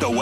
The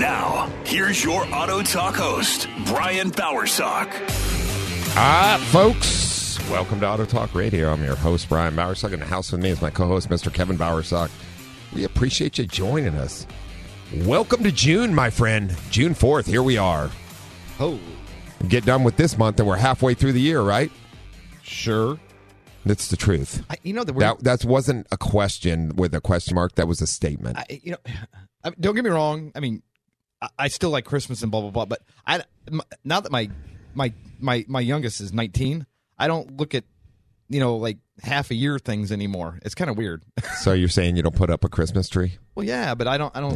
Now, here's your Auto Talk host, Brian Bowersock. All right, folks. Welcome to Auto Talk Radio. I'm your host, Brian Bowersock. In the house with me is my co-host, Mr. Kevin Bowersock. We appreciate you joining us. Welcome to June, my friend. June 4th, here we are. Oh. Get done with this month, and we're halfway through the year, right? Sure. That's the truth. That wasn't a question with a question mark. That was a statement. Don't get me wrong. I mean, I still like Christmas and blah, blah, blah. But now that my youngest is 19, I don't look at, like half a year things anymore. It's kind of weird. So you're saying you don't put up a Christmas tree? Well, yeah, but I don't have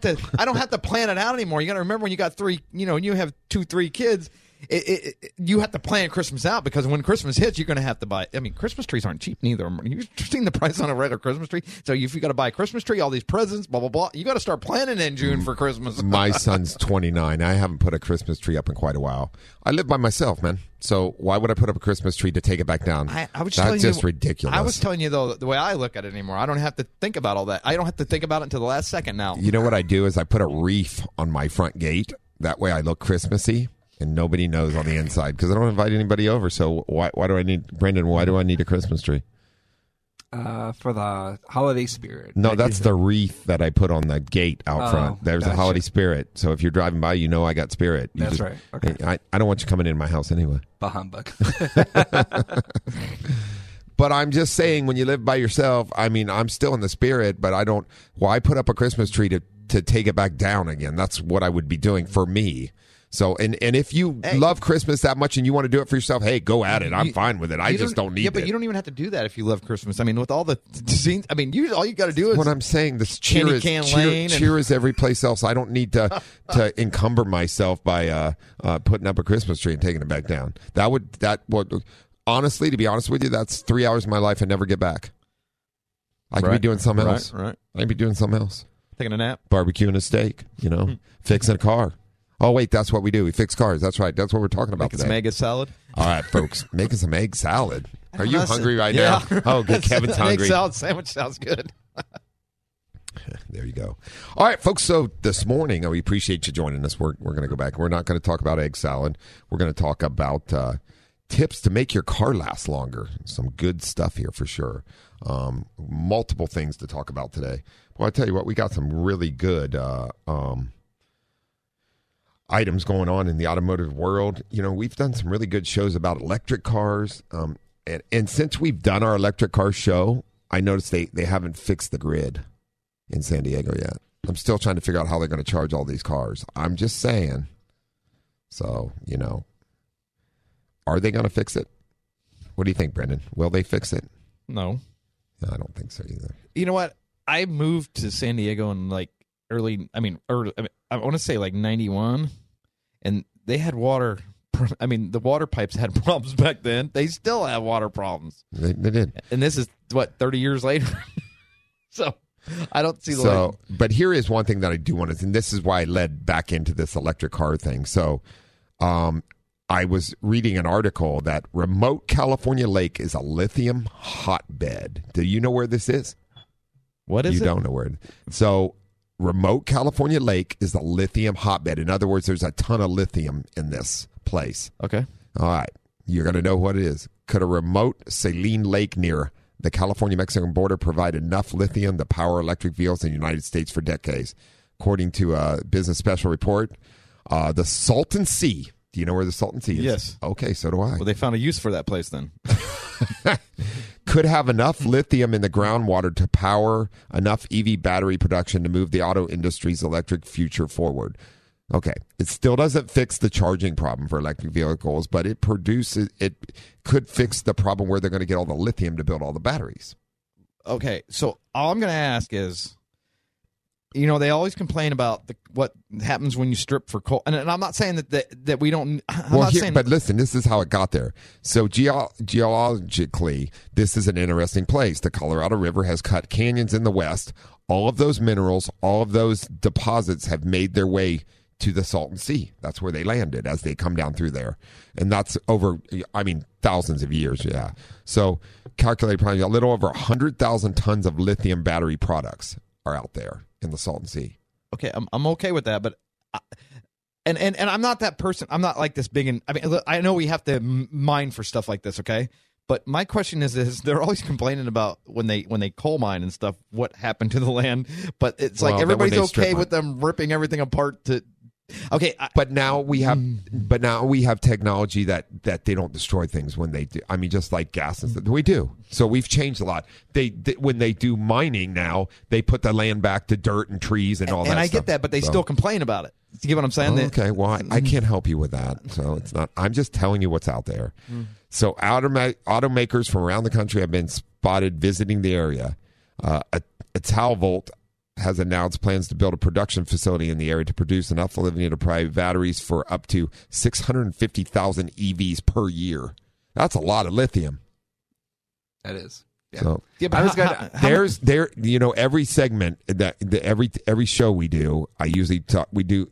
to plan it out anymore. You got to remember when you got three, you have 2, 3 kids. You have to plan Christmas out because when Christmas hits, you're going to have to buy. I mean, Christmas trees aren't cheap neither. You've seen the price on a regular Christmas tree. So if you got to buy a Christmas tree, all these presents, blah, blah, blah, you got to start planning in June for Christmas. My son's 29. I haven't put a Christmas tree up in quite a while. I live by myself, man. So why would I put up a Christmas tree to take it back down? That's just ridiculous. I was telling you, though, the way I look at it anymore, I don't have to think about all that. I don't have to think about it until the last second now. You know what I do is I put a wreath on my front gate. That way I look Christmassy. And nobody knows on the inside because I don't invite anybody over. So why do I need, Brendan? Why do I need a Christmas tree? For the holiday spirit. No, that's the wreath that I put on the gate out front. There's a holiday spirit. So if you're driving by, I got spirit. That's right. Okay. I don't want you coming into my house anyway. Bah humbug. But I'm just saying, when you live by yourself, I mean, I'm still in the spirit, but I don't. Why put up a Christmas tree to take it back down again? That's what I would be doing for me. So, and if you love Christmas that much and you want to do it for yourself, hey, go at it. I'm fine with it. I just don't need it. Yeah, but you don't even have to do that if you love Christmas. I mean, with all the scenes, I mean, all you got to do is... What I'm saying, this cheer is every place else. I don't need to encumber myself by putting up a Christmas tree and taking it back down. Honestly, to be honest with you, that's 3 hours of my life I never get back. I could be doing something else. Taking a nap. Barbecuing a steak, fixing a car. Oh, wait, that's what we do. We fix cars. That's right. That's what we're talking about today. Making some egg salad. All right, folks. Making some egg salad. Are you hungry right now? Oh, good. Kevin's hungry. Egg salad sandwich sounds good. There you go. All right, folks. So this morning, we appreciate you joining us. We're going to go back. We're not going to talk about egg salad. We're going to talk about tips to make your car last longer. Some good stuff here for sure. Multiple things to talk about today. Well, I tell you what, we got some really good... items going on in the automotive world. We've done some really good shows about electric cars. And since we've done our electric car show, I noticed they haven't fixed the grid in San Diego yet. I'm still trying to figure out how they're going to charge all these cars. I'm just saying. So, are they going to fix it? What do you think, Brendan? Will they fix it? No. No, I don't think so either. You know what? I moved to San Diego in I want to say like 91, and they had water. I mean, the water pipes had problems back then. They still have water problems. They did. And this is, 30 years later? So I don't see the way. But here is one thing that I do want to, and this is why I led back into this electric car thing. So I was reading an article that remote California lake is a lithium hotbed. Do you know where this is? What is it? You don't know where it is. So... Remote California lake is the lithium hotbed. In other words, there's a ton of lithium in this place. Okay. All right. You're going to know what it is. Could a remote saline lake near the California-Mexican border provided enough lithium to power electric vehicles in the United States for decades. According to a business special report, the Salton Sea. Do you know where the Salton Sea is? Yes. Okay, so do I. Well, they found a use for that place then. Could have enough lithium in the groundwater to power enough EV battery production to move the auto industry's electric future forward. Okay, it still doesn't fix the charging problem for electric vehicles, but it produces, it could fix the problem where they're going to get all the lithium to build all the batteries. Okay, so all I'm going to ask is, you know, they always complain about the, what happens when you strip for coal. And I'm not saying that we don't... But listen, this is how it got there. So geologically, this is an interesting place. The Colorado River has cut canyons in the west. All of those minerals, all of those deposits have made their way to the Salton Sea. That's where they landed as they come down through there. And that's over, I mean, thousands of years, yeah. So calculated probably a little over 100,000 tons of lithium battery products are out there in the Salton Sea. Okay, I'm okay with that, but and I'm not that person. I'm not like this big, and I mean, look, I know we have to mine for stuff like this, okay? But my question is they're always complaining about when they coal mine and stuff, what happened to the land? But it's like everybody's okay with them ripping everything apart to okay, but now we have technology that they don't destroy things when they do. I mean, just like gas and stuff, we do. So we've changed a lot. They when they do mining now, they put the land back to dirt and trees and all that. And I get that, but they still complain about it. You get what I'm saying? Okay, well, I can't help you with that. So it's not. I'm just telling you what's out there. So automakers from around the country have been spotted visiting the area. Talvolt has announced plans to build a production facility in the area to produce enough lithium to provide batteries for up to 650,000 EVs per year. That's a lot of lithium. That is. Yeah. So, yeah, but you know, every segment that every show we do, I usually talk. We do.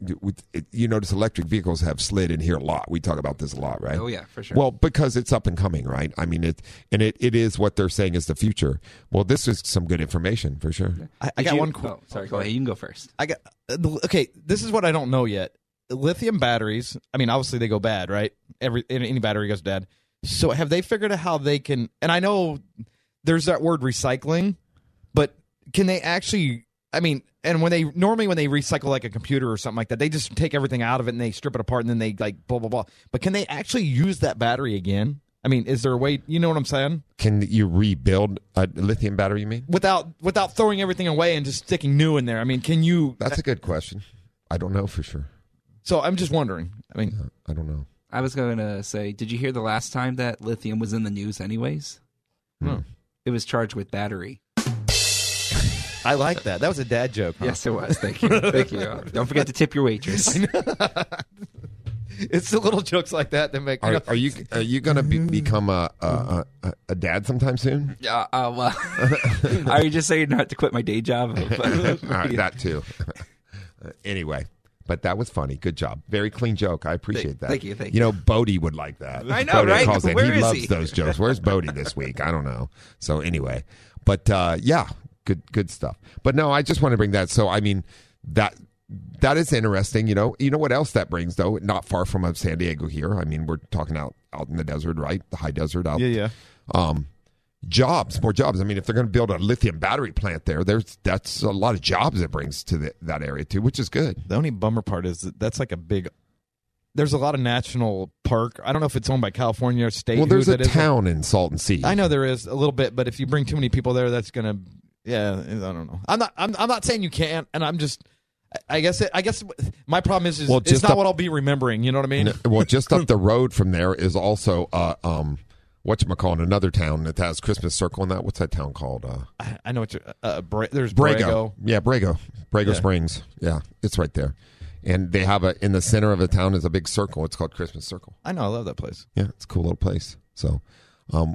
You notice electric vehicles have slid in here a lot. We talk about this a lot, right? Oh yeah, for sure. Well, because it's up and coming, right? I mean, it is what they're saying is the future. Well, this is some good information for sure. Go ahead. You can go first. Okay. This is what I don't know yet. Lithium batteries. I mean, obviously they go bad, right? Any battery goes bad. So have they figured out how they can? And I know. There's that word recycling, but can they actually, I mean, and when they recycle like a computer or something like that, they just take everything out of it and they strip it apart and then they like blah, blah, blah. But can they actually use that battery again? I mean, is there a way, you know what I'm saying? Can you rebuild a lithium battery, you mean? Without throwing everything away and just sticking new in there. I mean, can you? That's a good question. I don't know for sure. So I'm just wondering. I mean, I don't know. I was going to say, did you hear the last time that lithium was in the news anyways? No. It was charged with battery. I like that. That was a dad joke. Huh? Yes, it was. Thank you. Thank you. Don't forget to tip your waitress. It's the little jokes like that that make. Are you going to become a dad sometime soon? Yeah. Well, are you just saying not to quit my day job? Right, that too. Anyway. But that was funny. Good job. Very clean joke. I appreciate that. Thank you. Thank you. You know, Bodie would like that. I know, Bodie right? Calls it. He loves those jokes. Where's Bodie this week? I don't know. So anyway, but yeah, good stuff. But no, I just want to bring that. So I mean, that is interesting. You know what else that brings though? Not far from San Diego here. I mean, we're talking out in the desert, right? The high desert out. Yeah. Jobs, more jobs. I mean, if they're going to build a lithium battery plant that's a lot of jobs it brings to that area too, which is good. The only bummer part is that's like a big. There's a lot of national park. I don't know if it's owned by California or state. Well, there's a town in Salton Sea. I know there is a little bit, but if you bring too many people there, that's going to. Yeah, I don't know. I'm not saying you can't, and I'm just. I guess my problem is it's not what I'll be remembering. You know what I mean? Well, just up the road from there is also. Whatchamacallit, another town that has Christmas Circle and that. What's that town called? I know what there's Brago. Yeah, Brago yeah. Springs. Yeah, it's right there. And they have in the center of the town is a big circle. It's called Christmas Circle. I know. I love that place. Yeah, it's a cool little place. So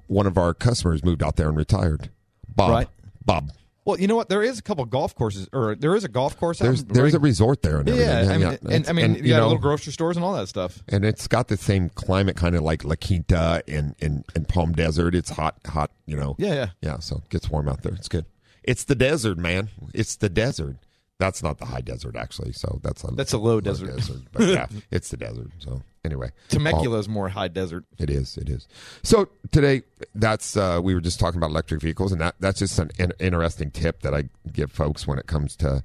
one of our customers moved out there and retired. Bob. Right. Bob. Well, you know what? There is a couple of golf courses, or there is a golf course. There's a resort there, and everything. Yeah, I mean, you got little grocery stores and all that stuff. And it's got the same climate, kind of like La Quinta and Palm Desert. It's hot. You know. Yeah. So it gets warm out there. It's good. It's the desert, man. It's the desert. That's not the high desert, actually. So that's a low desert. But yeah, it's the desert. So anyway, Temecula is more high desert. It is. It is. So today, that's we were just talking about electric vehicles, and that's just an interesting tip that I give folks when it comes to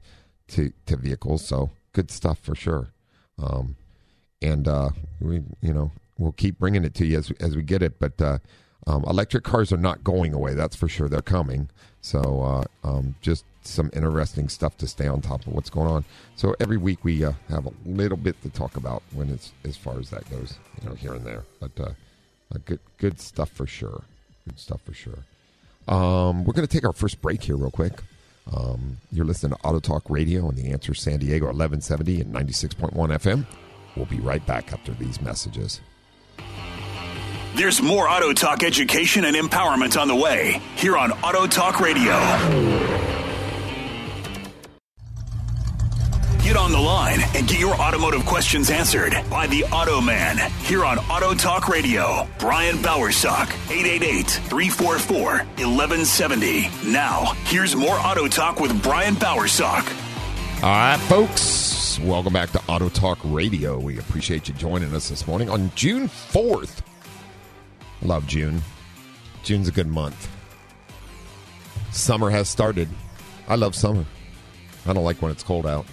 vehicles. So good stuff for sure. And we, we'll keep bringing it to you as we get it. But electric cars are not going away. That's for sure. They're coming. So just some interesting stuff to stay on top of what's going on. So every week we have a little bit to talk about when it's as far as that goes, here and there. But good stuff for sure. Good stuff for sure. We're going to take our first break here real quick. You're listening to Auto Talk Radio on The Answer San Diego, 1170 and 96.1 FM. We'll be right back after these messages. There's more Auto Talk education and empowerment on the way here on Auto Talk Radio. Get on the line and get your automotive questions answered by the Auto Man here on Auto Talk Radio. Brian Bowersock, 888-344-1170. Now, here's more Auto Talk with Brian Bowersock. All right, folks. Welcome back to Auto Talk Radio. We appreciate you joining us this morning on June 4th. Love June. June's a good month. Summer has started. I love summer. I don't like when it's cold out.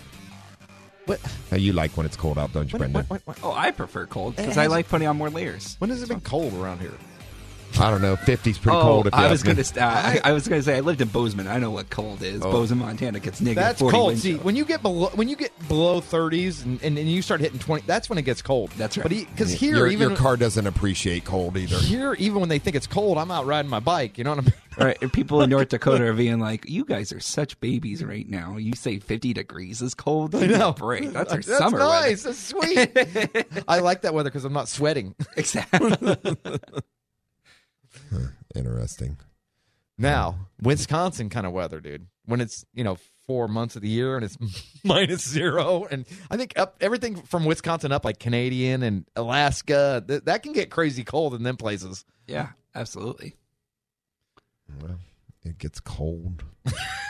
What? Now you like when it's cold out, don't you, Brendan? Oh, I prefer cold because I like putting on more layers. When has it been cold around here? I don't know. 50's pretty cold. If I was going to say I lived in Bozeman. I know what cold is. Oh. Bozeman, Montana gets negative. That's 40 cold. See, when you get below 30s and you start hitting 20, that's when it gets cold. That's right. Because here, even your car doesn't appreciate cold either. Here, even when they think it's cold, I'm out riding my bike. You know what I mean? Right. People in North Dakota are being like, "You guys are such babies right now. You say 50 degrees is cold. I know. Great. That's our summer. Nice. Weather. That's sweet. I like that weather because I'm not sweating. Exactly." Huh, interesting. Now, Wisconsin kind of weather, dude. When it's 4 months of the year and it's -0, and I think up everything from Wisconsin up, like Canadian and Alaska, that can get crazy cold in them places. Yeah, absolutely. Well, it gets cold.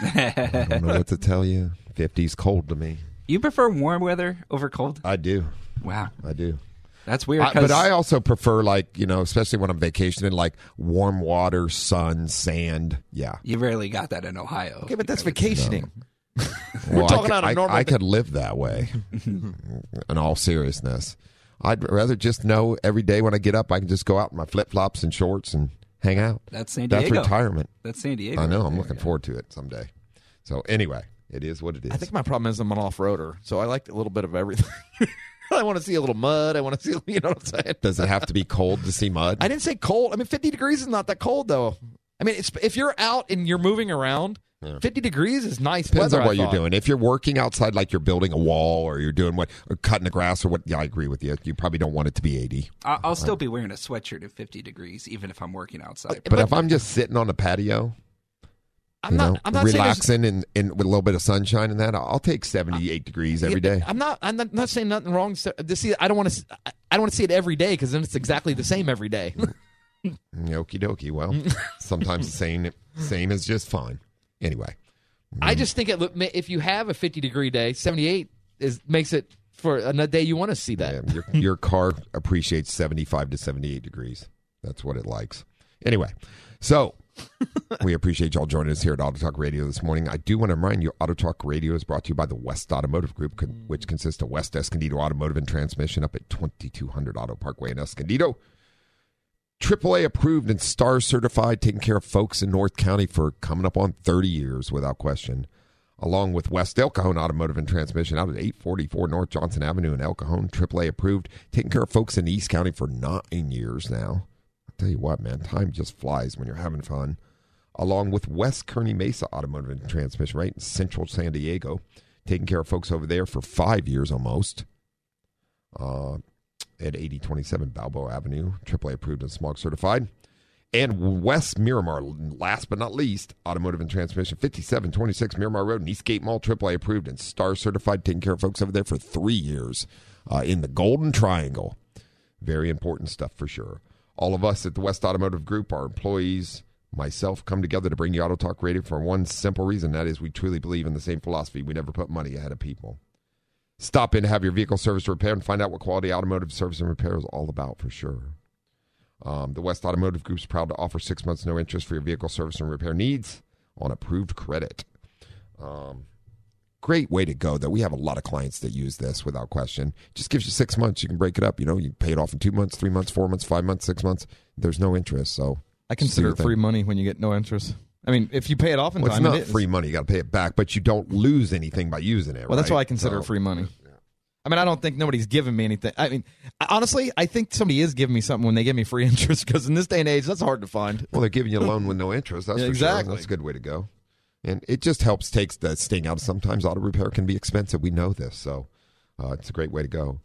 I don't know what to tell you. 50's cold to me. You prefer warm weather over cold? I do. Wow, I do. That's weird. But I also prefer, especially when I'm vacationing, warm water, sun, sand. Yeah. You rarely got that in Ohio. Okay, but that's vacationing. No. We're talking out of normal. I could live that way, in all seriousness. I'd rather just know every day when I get up, I can just go out in my flip-flops and shorts and hang out. That's San Diego. That's retirement. That's San Diego. I know. I'm looking forward to it someday. So anyway, it is what it is. I think my problem is I'm an off-roader, so I like a little bit of everything. I want to see a little mud. I want to see, you know what I'm saying? Does it have to be cold to see mud? I didn't say cold. 50 degrees is not that cold, though. If you're out and you're moving around, 50 degrees is nice. Depends on what you're doing. If you're working outside, like you're building a wall or you're doing or cutting the grass or what, yeah, I agree with you. You probably don't want it to be 80. I'll still be wearing a sweatshirt at 50 degrees, even if I'm working outside. But if I'm just sitting on the patio, I'm not relaxing and with a little bit of sunshine and that. I'll take 78 degrees every day. I'm not saying nothing wrong. I don't want to see it every day because then it's exactly the same every day. Okie dokie. Well, sometimes the same is just fine. Anyway, I just think if you have a 50-degree day, 78 makes it for a day you want to see that. Yeah, your car appreciates 75 to 78 degrees. That's what it likes. Anyway, so. We appreciate y'all joining us here at Auto Talk Radio this morning. I do want to remind you, Auto Talk Radio is brought to you by the West Automotive Group, which consists of West Escondido Automotive and Transmission up at 2200 Auto Parkway in Escondido. AAA approved and STAR certified, taking care of folks in North County for coming up on 30 years without question, along with West El Cajon Automotive and Transmission out at 844 North Johnson Avenue in El Cajon. AAA approved, taking care of folks in East County for 9 years now. Tell you what, man, time just flies when you're having fun. Along with West Kearney Mesa Automotive and Transmission, right in central San Diego, taking care of folks over there for 5 years almost at 8027 Balboa Avenue, AAA approved and smog certified. And West Miramar, last but not least, Automotive and Transmission, 5726 Miramar Road, Eastgate Mall, AAA approved and STAR certified, taking care of folks over there for 3 years in the Golden Triangle. Very important stuff for sure. All of us at the West Automotive Group, our employees, myself, come together to bring you Auto Talk Radio for one simple reason. That is, we truly believe in the same philosophy. We never put money ahead of people. Stop in, have your vehicle serviced, repaired, and find out what quality automotive service and repair is all about for sure. The West Automotive Group is proud to offer 6 months no interest for your vehicle service and repair needs on approved credit. Great way to go, though. We have a lot of clients that use this without question. Just gives you 6 months. You can break it up. You know, you pay it off in 2 months, 3 months, 4 months, 5 months, 6 months. There's no interest, so I consider it free money when you get no interest. I mean, if you pay it off in time, it's not free money. You got to pay it back, but you don't lose anything by using it. Well, that's why I consider it free money. Yeah. I mean, I don't think nobody's giving me anything. I mean, honestly, I think somebody is giving me something when they give me free interest, because in this day and age, that's hard to find. Well, they're giving you a loan with no interest. That's exactly. For sure. That's a good way to go. And it just helps takes the sting out. Sometimes auto repair can be expensive. We know this, so it's a great way to go.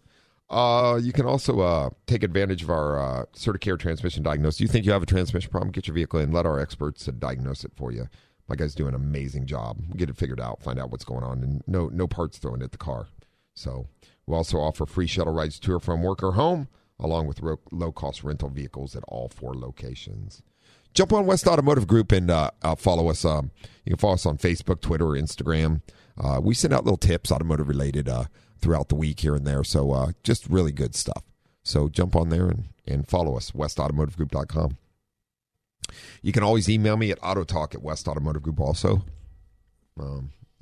You can also take advantage of our CertiCare transmission diagnosis. You think you have a transmission problem? Get your vehicle in. Let our experts diagnose it for you. My guys do an amazing job. Get it figured out. Find out what's going on. And no parts thrown at the car. So we also offer free shuttle rides to or from work or home, along with low-cost rental vehicles at all 4 locations. Jump on West Automotive Group and follow us. You can follow us on Facebook, Twitter, or Instagram. We send out little tips, automotive-related, throughout the week here and there. So just really good stuff. So jump on there and follow us, westautomotivegroup.com. You can always email me at autotalk@westautomotivegroup also.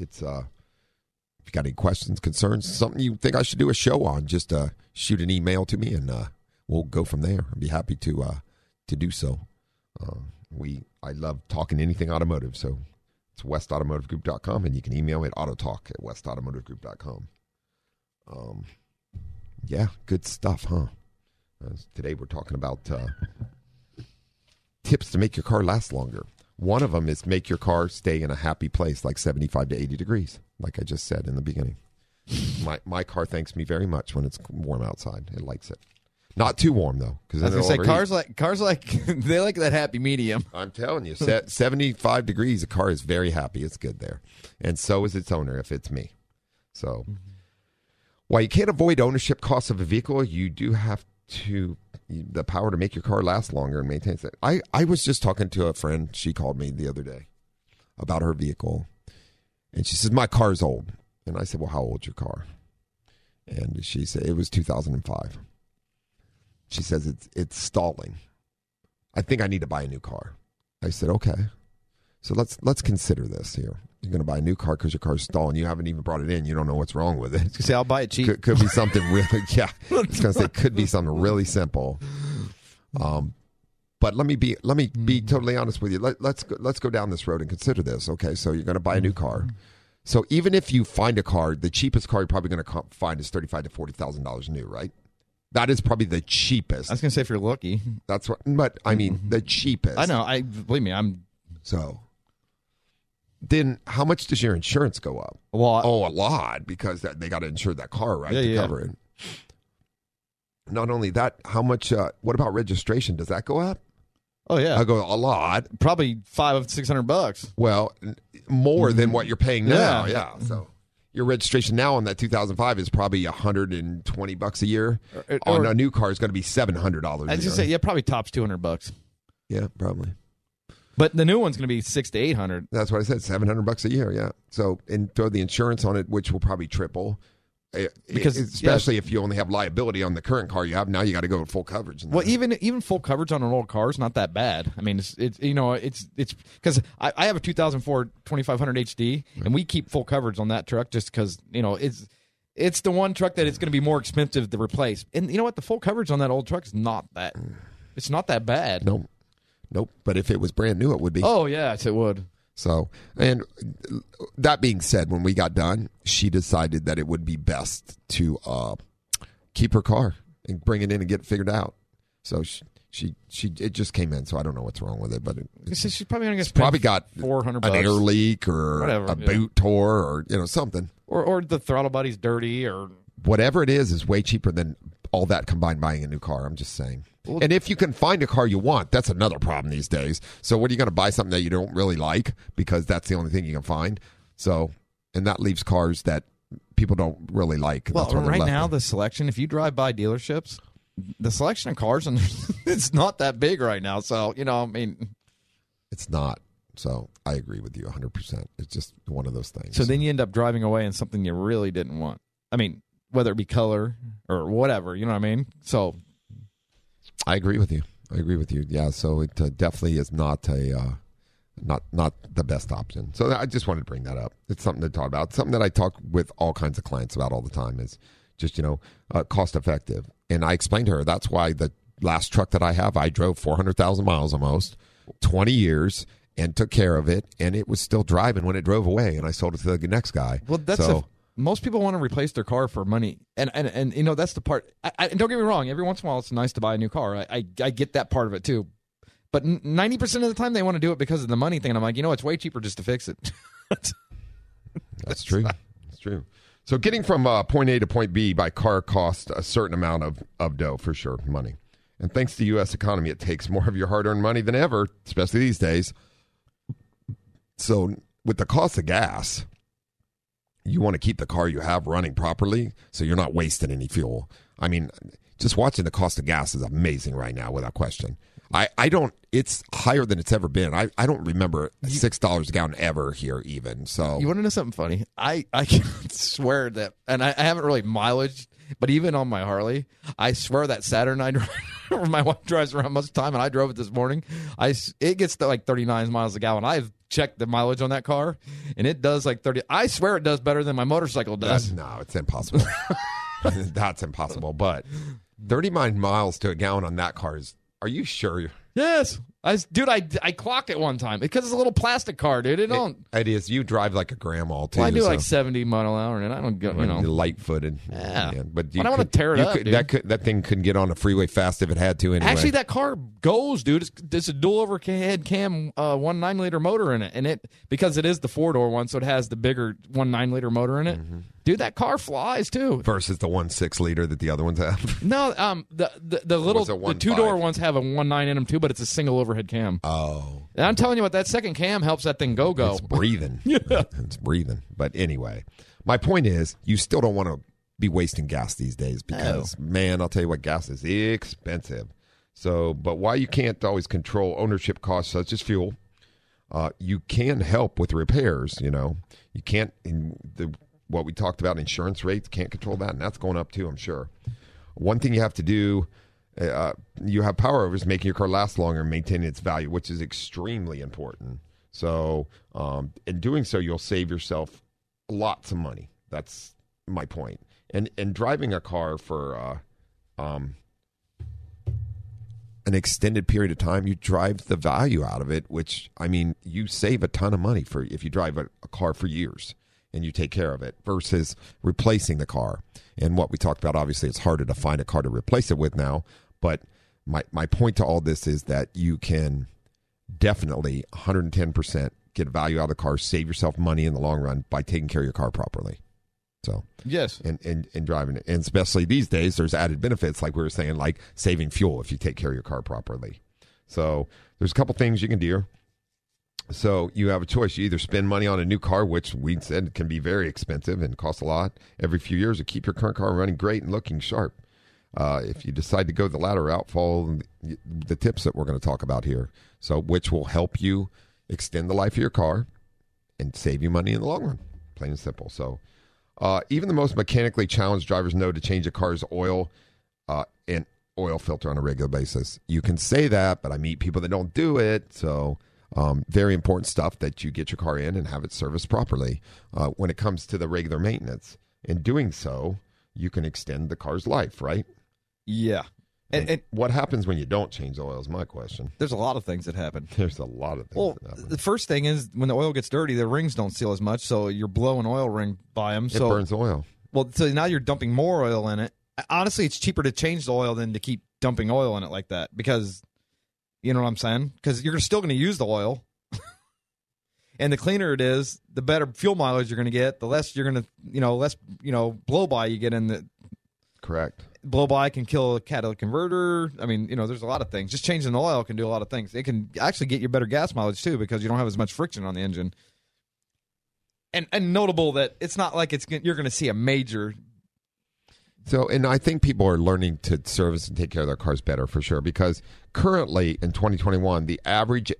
It's if you got any questions, concerns, something you think I should do a show on, just shoot an email to me, and we'll go from there. I'd be happy to do so. I love talking anything automotive, so it's westautomotivegroup.com, and you can email me at autotalk@westautomotivegroup.com. Yeah, good stuff, huh? Today we're talking about tips to make your car last longer. One of them is make your car stay in a happy place, like 75 to 80 degrees, like I just said in the beginning. My car thanks me very much when it's warm outside. It likes it. Not too warm, though. Because I was going to say, cars like they like that happy medium. I'm telling you, 75 degrees, a car is very happy. It's good there. And so is its owner, if it's me. So, while you can't avoid ownership costs of a vehicle, you do have the power to make your car last longer and maintain it. I was just talking to a friend. She called me the other day about her vehicle. And she says, my car's old. And I said, well, how old's your car? And she said, it was 2005. She says, it's stalling. I think I need to buy a new car. I said, okay. So let's consider this here. You're going to buy a new car because your car's stalling. You haven't even brought it in. You don't know what's wrong with it. Say, I'll buy it cheap. Could be something really, yeah. I was going to say, could be something really simple. But let me be totally honest with you. Let's go down this road and consider this. Okay, so you're going to buy a new car. So even if you find a car, the cheapest car you're probably going to find is $35,000 to $40,000 new, right? That is probably the cheapest. I was going to say, if you're lucky. That's what, but I mean, the cheapest. I know. Believe me, I'm. So, then how much does your insurance go up? A lot. Oh, a lot, because they got to insure that car, right? Yeah, to cover it. Not only that, how much, what about registration? Does that go up? Oh, yeah. I go a lot. Probably $500 to $600. Well, more than what you're paying now. Yeah. So. Your registration now on that 2005 is probably $120 a year. On a new car, it's going to be $700. I just say, yeah, probably tops $200. Yeah, probably. But the new one's going to be $600 to $800. That's what I said, $700 a year. Yeah. So and throw the insurance on it, which will probably triple. Because especially if you only have liability on the current car you have now, you got to go with full coverage. Well, even full coverage on an old car is not that bad. I mean, it's because I have a 2004 2500 HD, right, and we keep full coverage on that truck just because it's the one truck that it's going to be more expensive to replace. And you know what? The full coverage on that old truck is not that bad. Nope. But if it was brand new, it would be. Oh yes, it would. So, and that being said, when we got done, she decided that it would be best to keep her car and bring it in and get it figured out. So she it just came in, so I don't know what's wrong with it, but she's probably going to get probably got $400, an air leak or whatever, a boot tore or something, or the throttle body's dirty or whatever it is way cheaper than all that combined buying a new car. I'm just saying. And if you can find a car you want, that's another problem these days. So what are you going to buy something that you don't really like because that's the only thing you can find? So, and that leaves cars that people don't really like. Well, that's right now the selection, if you drive by dealerships, the selection of cars, and it's not that big right now. So, I mean. It's not. So I agree with you 100%. It's just one of those things. So then you end up driving away in something you really didn't want. I mean, whether it be color or whatever, you know what I mean? So I agree with you. Yeah, so it definitely is not a not the best option. So I just wanted to bring that up. It's something to talk about. It's something that I talk with all kinds of clients about all the time is just, you know, cost effective. And I explained to her, that's why the last truck that I have, I drove 400,000 miles almost, 20 years, and took care of it, and it was still driving when it drove away, and I sold it to the next guy. Well, that's so, most people want to replace their car for money, and you know, that's the part. And don't get me wrong, every once in a while, it's nice to buy a new car. I get that part of it, too. But 90% of the time, they want to do it because of the money thing, and I'm like, you know, it's way cheaper just to fix it. That's true. That's true. So getting from point A to point B by car costs a certain amount of dough, for sure, money. And thanks to the U.S. economy, it takes more of your hard-earned money than ever, especially these days. So with the cost of gas, you want to keep the car you have running properly so you're not wasting any fuel. I mean, just watching the cost of gas is amazing right now, without question. I don't, it's higher than it's ever been. I don't remember $6 a gallon ever here even. So you want to know something funny? I can't swear that, and I haven't really mileaged, but even on my Harley, I swear that Saturn I drive, my wife drives around most of the time, and I drove it this morning, it gets to like 39 miles a gallon. I've checked the mileage on that car, and it does like 30. I swear it does better than my motorcycle does. No, it's impossible. That's impossible, but 39 miles to a gallon on that car is... Are you sure? Yes. I clocked it one time because it's a little plastic car, dude. It is. You drive like a grandma, too. Well, I do like 70 mile an hour, and I don't go, you know. You're light-footed. Yeah. Man. But I don't want to tear it up, dude. That thing could get on a freeway fast if it had to anyway. Actually, that car goes, dude. It's a dual-overhead cam 1.9-liter motor in it, and because it is the four-door one, so it has the bigger 1.9-liter motor in it. Mm-hmm. Dude, that car flies, too. Versus the 1.6-liter that the other ones have. No, the two-door ones have a 1.9 in them, too, but it's a single overhead cam. Oh. And I'm telling you what, that second cam helps that thing go. It's breathing. Yeah. It's breathing. But anyway, my point is, you still don't want to be wasting gas these days because, man, I'll tell you what, gas is expensive. So, but while you can't always control ownership costs such as fuel, you can help with repairs, you know. You can't... What we talked about, insurance rates, can't control that, and that's going up too, I'm sure. One thing you have to do, you have power over is making your car last longer and maintaining its value, which is extremely important. So in doing so, you'll save yourself lots of money. That's my point. And driving a car for an extended period of time, you drive the value out of it, which, I mean, you save a ton of money for if you drive a car for years. And you take care of it versus replacing the car. And what we talked about, obviously, it's harder to find a car to replace it with now. But my point to all this is that you can definitely 110% get value out of the car, save yourself money in the long run by taking care of your car properly. So yes, and driving it. And especially these days, there's added benefits, like we were saying, like saving fuel if you take care of your car properly. So there's a couple things you can do. So you have a choice. You either spend money on a new car, which we said can be very expensive and cost a lot every few years, or keep your current car running great and looking sharp. If you decide to go the latter route, follow the tips that we're going to talk about here, so which will help you extend the life of your car and save you money in the long run, plain and simple. So even the most mechanically challenged drivers know to change a car's oil and oil filter on a regular basis. You can say that, but I meet people that don't do it, so... very important stuff that you get your car in and have it serviced properly when it comes to the regular maintenance. In doing so, you can extend the car's life, right? Yeah. And what happens when you don't change the oil is my question. There's a lot of things that happen. Well, the first thing is when the oil gets dirty, the rings don't seal as much, so you're blowing oil ring by them. It burns oil. Well, so now you're dumping more oil in it. Honestly, it's cheaper to change the oil than to keep dumping oil in it like that because... You know what I'm saying? Because you're still going to use the oil. And the cleaner it is, the better fuel mileage you're going to get, the less you're going to, blow-by you get in the... Correct. Blow-by can kill a catalytic converter. I mean, there's a lot of things. Just changing the oil can do a lot of things. It can actually get you better gas mileage, too, because you don't have as much friction on the engine. And notable that it's not like you're going to see a major... So, and I think people are learning to service and take care of their cars better for sure, because currently in 2021, the average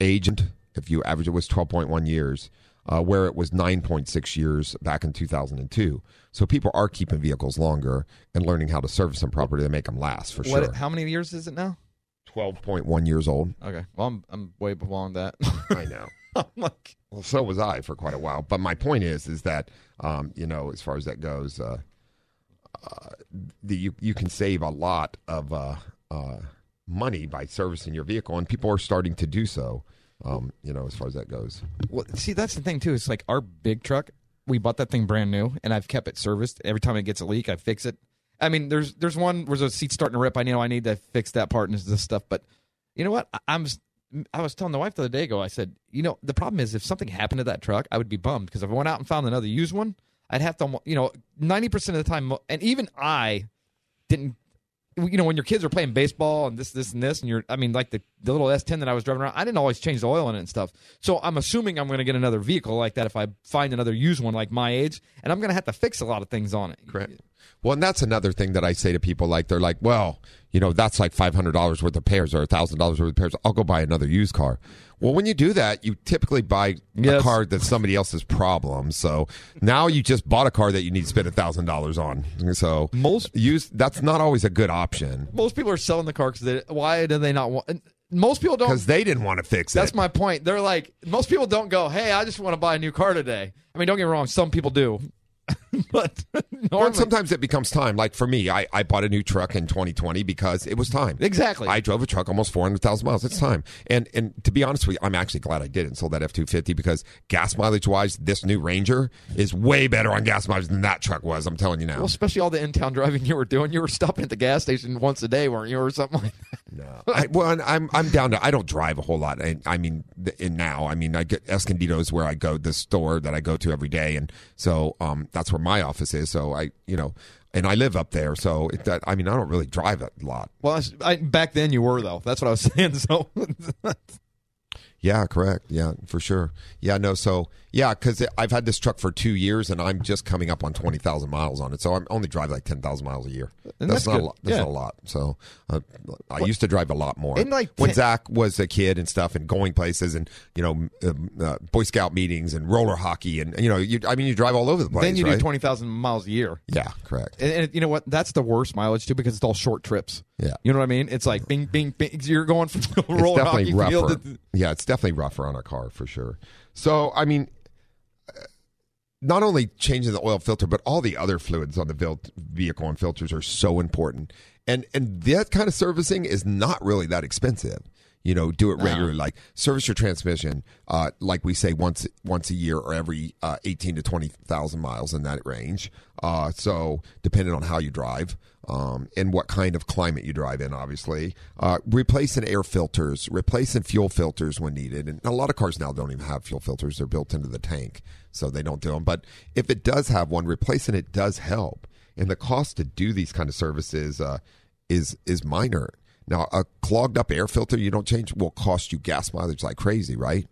aged, if you average it, was 12.1 years, where it was 9.6 years back in 2002. So people are keeping vehicles longer and learning how to service them properly to make them last, for sure. How many years is it now? 12.1 years old. Okay. Well, I'm way beyond that. I know. I'm like, well, so was I for quite a while. But my point is that, you know, as far as that goes, you can save a lot of money by servicing your vehicle, and people are starting to do so, you know, as far as that goes. Well, see, that's the thing, too. It's like our big truck, we bought that thing brand new, and I've kept it serviced. Every time it gets a leak, I fix it. I mean, there's one where the seat's starting to rip. I know I need to fix that part and this stuff. But you know what? I was telling the wife the other day ago, I said, you know, the problem is if something happened to that truck, I would be bummed, because if I went out and found another used one, I'd have to, you know, 90% of the time, and even I didn't, you know, when your kids are playing baseball and this, and like the little S10 that I was driving around, I didn't always change the oil in it and stuff. So I'm assuming I'm going to get another vehicle like that if I find another used one like my age, and I'm going to have to fix a lot of things on it. Correct. Well, and that's another thing that I say to people, like, they're like, well, you know, that's like $500 worth of pairs or $1,000 worth of pairs. I'll go buy another used car. Well, when you do that, you typically buy a car that's somebody else's problem. So now you just bought a car that you need to spend $1,000 on. So that's not always a good option. Most people are selling the car because why do they not want? Most people don't, because they didn't want to fix it. That's my point. They're like, most people don't go, hey, I just want to buy a new car today. I mean, don't get me wrong, some people do. But normally, sometimes it becomes time. Like for me, I bought a new truck in 2020 because it was time. Exactly. I drove a truck almost 400,000 miles. It's time. And to be honest with you, I'm actually glad I did and sold that F-250, because gas mileage-wise, this new Ranger is way better on gas mileage than that truck was. I'm telling you now. Well, especially all the in-town driving you were doing. You were stopping at the gas station once a day, weren't you, or something like that? No. I'm down to, I don't drive a whole lot. I get Escondido is where I go, the store that I go to every day. And so that's where my office is, so I, you know, and I live up there, so I don't really drive a lot. Well, back then you were, though. That's what I was saying. So, yeah, correct. Yeah, for sure. Yeah, no. So, yeah, because I've had this truck for 2 years, and I'm just coming up on 20,000 miles on it. So I only drive like 10,000 miles a year. That's not a lot. That's not a lot. So I used to drive a lot more. When Zach was a kid and stuff, and going places, and you know, Boy Scout meetings and roller hockey, and you know, you drive all over the place. Then you do 20,000 miles a year. Yeah, correct. And you know what? That's the worst mileage too, because it's all short trips. Yeah, you know what I mean? It's like bing, bing, bing. You're going from the roller hockey field. Yeah, it's definitely rougher on a car for sure. So I mean, not only changing the oil filter, but all the other fluids on the vehicle and filters are so important. And that kind of servicing is not really that expensive. You know, do it regularly, like service your transmission, like we say once a year, or every 18 to 20,000 miles, in that range. So depending on how you drive, and what kind of climate you drive in, obviously, replacing air filters, replacing fuel filters when needed. And a lot of cars now don't even have fuel filters; they're built into the tank, so they don't do them. But if it does have one, replacing it does help, and the cost to do these kind of services is minor. Now, a clogged up air filter you don't change will cost you gas mileage like crazy, right?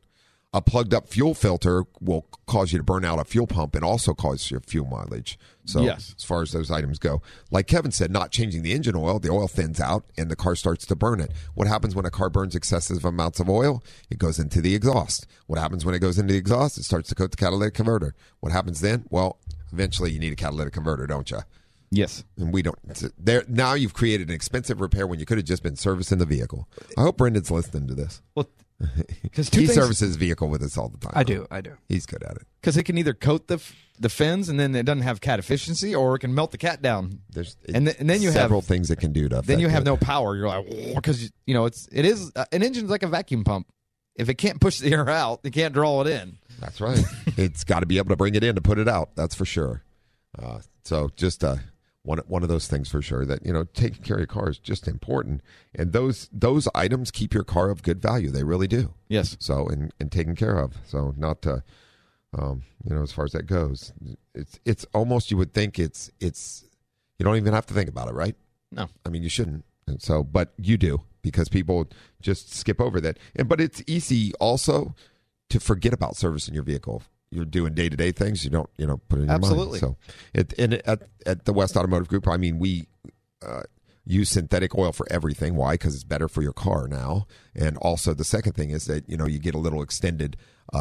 A plugged up fuel filter will cause you to burn out a fuel pump and also cause your fuel mileage. So yes, as far as those items go, like Kevin said, not changing the engine oil, the oil thins out and the car starts to burn it. What happens when a car burns excessive amounts of oil? It goes into the exhaust. What happens when it goes into the exhaust? It starts to go to the catalytic converter. What happens then? Well, eventually you need a catalytic converter, don't you? Yes. And we don't. There now you've created an expensive repair when you could have just been servicing the vehicle. I hope Brendan's listening to this. Well, because he services his vehicle with us all the time. I do. He's good at it. Because it can either coat the fins, and then it doesn't have cat efficiency, or it can melt the cat down. And then you have several things it can do to affect. Then you have no power. You're like, because you know it is an engine's like a vacuum pump. If it can't push the air out, it can't draw it in. That's right. It's got to be able to bring it in to put it out. That's for sure. So just One of those things for sure, that, you know, taking care of your car is just important. And those items keep your car of good value. They really do. Yes. So, and taken care of. So not to, you know, as far as that goes, it's almost, you would think it's, you don't even have to think about it, right? No. I mean, you shouldn't. And so, but you do, because people just skip over that. But it's easy also to forget about servicing your vehicle. You're doing day-to-day things. You don't, you know, put it in your mind. Absolutely. So, at the West Automotive Group, I mean, we use synthetic oil for everything. Why? Because it's better for your car now. And also the second thing is that, you know, you get a little extended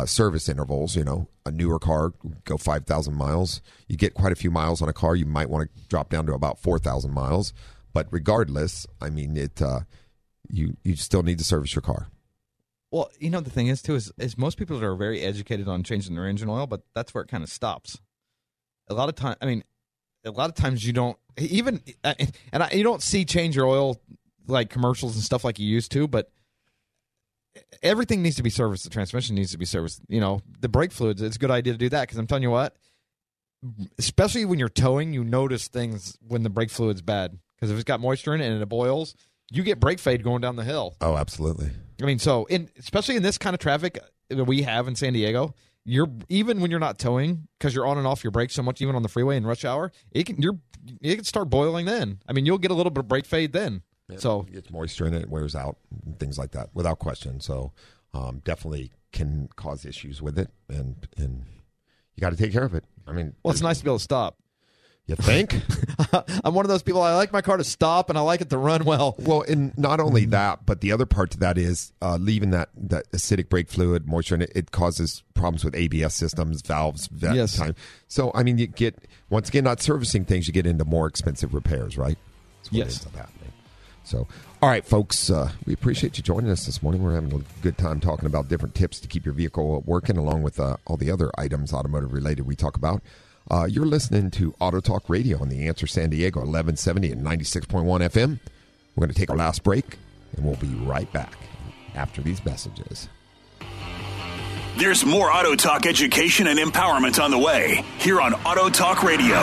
service intervals. You know, a newer car, go 5,000 miles. You get quite a few miles on a car. You might want to drop down to about 4,000 miles. But regardless, I mean, you still need to service your car. Well, you know, the thing is, too, is most people are very educated on changing their engine oil, but that's where it kind of stops. A lot of times you don't even, and you don't see change your oil like commercials and stuff like you used to, but everything needs to be serviced. The transmission needs to be serviced. You know, the brake fluids, it's a good idea to do that because I'm telling you what, especially when you're towing, you notice things when the brake fluid's bad because if it's got moisture in it and it boils, you get brake fade going down the hill. Oh, absolutely. I mean, so especially in this kind of traffic that we have in San Diego, even when you're not towing, because you're on and off your brakes so much, even on the freeway in rush hour, it can start boiling then. I mean, you'll get a little bit of brake fade then. Yeah, so it gets moisture in it, it wears out, and things like that, without question. So definitely can cause issues with it, and you got to take care of it. I mean, well, it's nice to be able to stop. You think? I'm one of those people, I like my car to stop, and I like it to run well. Well, and not only that, but the other part to that is leaving that acidic brake fluid, moisture in it, it causes problems with ABS systems, valves, yes. Time. So, I mean, you get, once again, not servicing things, you get into more expensive repairs, right? That's what ends up happening. So, all right, folks, we appreciate you joining us this morning. We're having a good time talking about different tips to keep your vehicle working, along with all the other items automotive-related we talk about. You're listening to Auto Talk Radio on The Answer San Diego, 1170 and 96.1 FM. We're going to take our last break, and we'll be right back after these messages. There's more Auto Talk education and empowerment on the way here on Auto Talk Radio.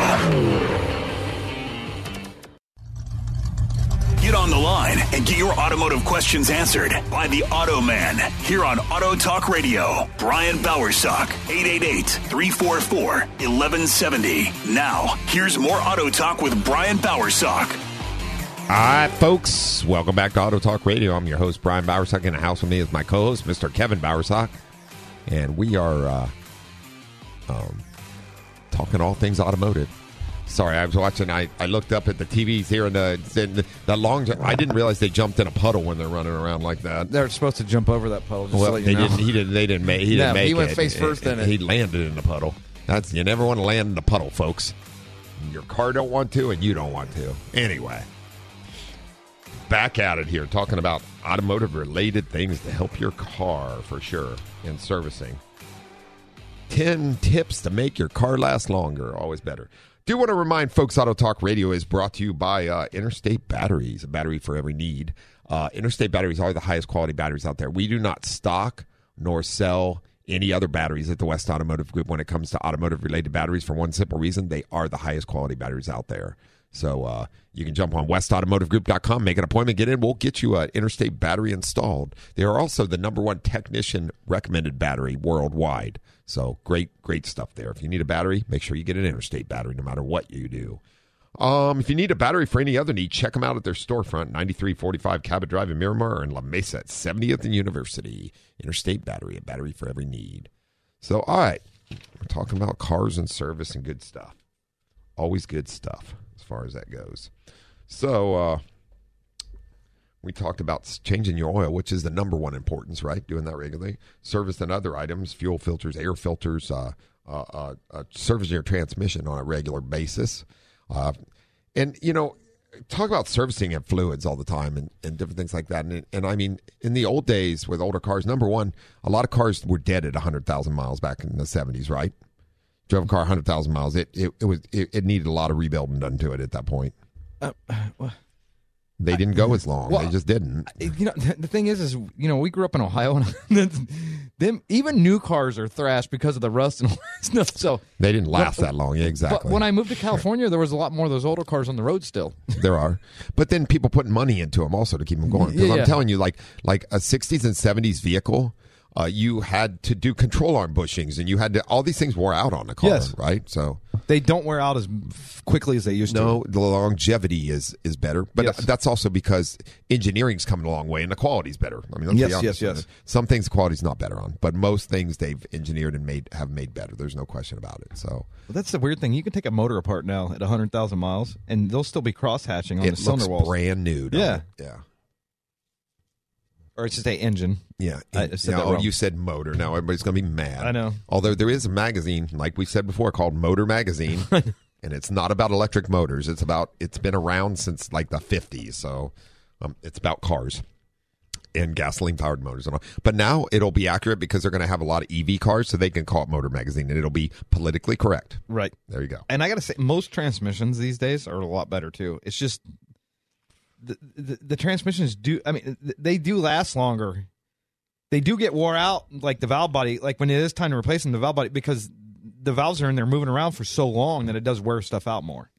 Get on the line and get your automotive questions answered by the Auto Man here on Auto Talk Radio. Brian Bowersock, 888-344-1170. Now, here's more Auto Talk with Brian Bowersock. All right, folks, welcome back to Auto Talk Radio. I'm your host, Brian Bowersock. In the house with me is my co-host, Mr. Kevin Bowersock. And we are talking all things automotive. Sorry, I was watching. I looked up at the TVs here in the long jump. I didn't realize they jumped in a puddle when they're running around like that. They're supposed to jump over that puddle. Just well, to let you know. He didn't make it. He went face first in it. He landed in the puddle. You never want to land in a puddle, folks. Your car don't want to, and you don't want to. Anyway, back at it here, talking about automotive-related things to help your car for sure in servicing. 10 tips to make your car last longer. Always better. Do want to remind folks, Auto Talk Radio is brought to you by Interstate Batteries, a battery for every need. Interstate Batteries are the highest quality batteries out there. We do not stock nor sell any other batteries at the West Automotive Group when it comes to automotive-related batteries for one simple reason. They are the highest quality batteries out there. So you can jump on westautomotivegroup.com, make an appointment, get in. We'll get you an Interstate Battery installed. They are also the number one technician-recommended battery worldwide. So great stuff there. If you need a battery, make sure you get an Interstate Battery no matter what you do. If you need a battery for any other need, check them out at their storefront, 9345 Cabot Drive in Miramar or in La Mesa at 70th and University. Interstate Battery, a battery for every need. So, all right, we're talking about cars and service and good stuff. Always good stuff as far as that goes. So we talked about changing your oil, which is the number one importance, right? Doing that regularly. Service and other items, fuel filters, air filters, servicing your transmission on a regular basis. And, you know, talk about servicing and fluids all the time and different things like that. And I mean, in the old days with older cars, number one, a lot of cars were dead at 100,000 miles back in the 70s, right? Drove a car 100,000 miles. It needed a lot of rebuilding done to it at that point. Well, they didn't go as long. Well, they just didn't. You know, the thing is, you know, we grew up in Ohio, and even new cars are thrashed because of the rust and all that stuff. So they didn't last that long. Yeah, exactly. But when I moved to California, there was a lot more of those older cars on the road still. There are, but then people putting money into them also to keep them going. Because I'm telling you, like a '60s and '70s vehicle. you had to do control arm bushings, and you had to, all these things wore out on the car, yes, right? So they don't wear out as quickly as they used to. No, the longevity is better. But that's also because engineering's coming a long way, and the quality's better. I mean, let's be honest. Yes. Some things the quality's not better on, but most things they've engineered and have made better. There's no question about it. So that's the weird thing. You can take a motor apart now at 100,000 miles, and they'll still be cross-hatching on the cylinder walls. It looks brand new. Yeah. Or it's just an engine. Yeah. You said motor. Now everybody's going to be mad. I know. Although there is a magazine, like we said before, called Motor Magazine. And it's not about electric motors. It's been around since like the 50s. So it's about cars and gasoline-powered motors. And all. But now it'll be accurate because they're going to have a lot of EV cars, so they can call it Motor Magazine, and it'll be politically correct. Right. There you go. And I got to say, most transmissions these days are a lot better, too. It's just... The transmissions do, I mean, they do last longer. They do get wore out, like the valve body, like when it is time to replace them, the valve body, because the valves are in there moving around for so long that it does wear stuff out more.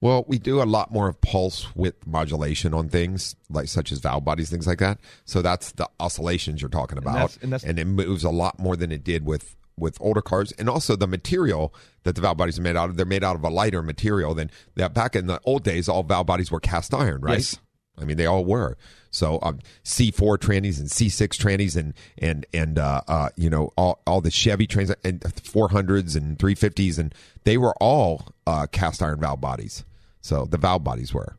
Well, we do a lot more of pulse width modulation on things, like such as valve bodies, things like that. So that's the oscillations you're talking about. And it moves a lot more than it did with older cars, and also the material that the valve bodies are made out of. They're made out of a lighter material than that. Back in the old days, all valve bodies were cast iron, right? Yes. I mean, they all were. So C4 trannies and C6 trannies and all the Chevy trannies and 400s and 350s, and they were all cast iron valve bodies. So the valve bodies were.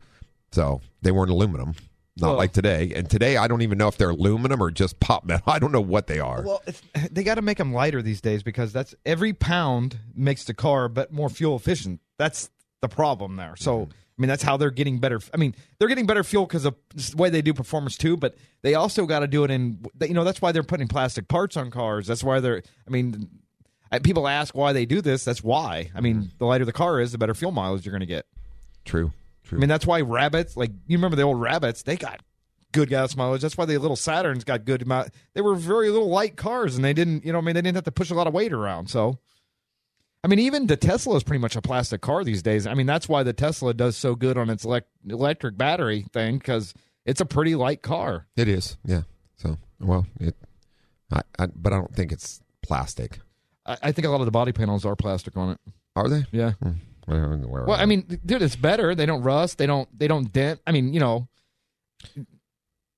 So they weren't aluminum. Not like today. And today, I don't even know if they're aluminum or just pop metal. I don't know what they are. Well, they got to make them lighter these days because that's every pound makes the car but more fuel efficient. That's the problem there. So, I mean, that's how they're getting better. I mean, they're getting better fuel because of the way they do performance too, but they also got to do it in, you know, that's why they're putting plastic parts on cars. That's why they're, I mean, people ask why they do this. That's why. I mean, the lighter the car is, the better fuel mileage you're going to get. True. I mean, that's why rabbits, like, you remember the old rabbits, they got good gas mileage. That's why the little Saturns got good mileage. They were very little light cars, and they didn't, you know, I mean, they didn't have to push a lot of weight around. So, I mean, even the Tesla is pretty much a plastic car these days. I mean, that's why the Tesla does so good on its electric battery thing, because it's a pretty light car. It is, yeah. So, well, but I don't think it's plastic. I think a lot of the body panels are plastic on it. Are they? Yeah. Mm. Well, I mean, dude, it's better. They don't rust. They don't dent. I mean, you know.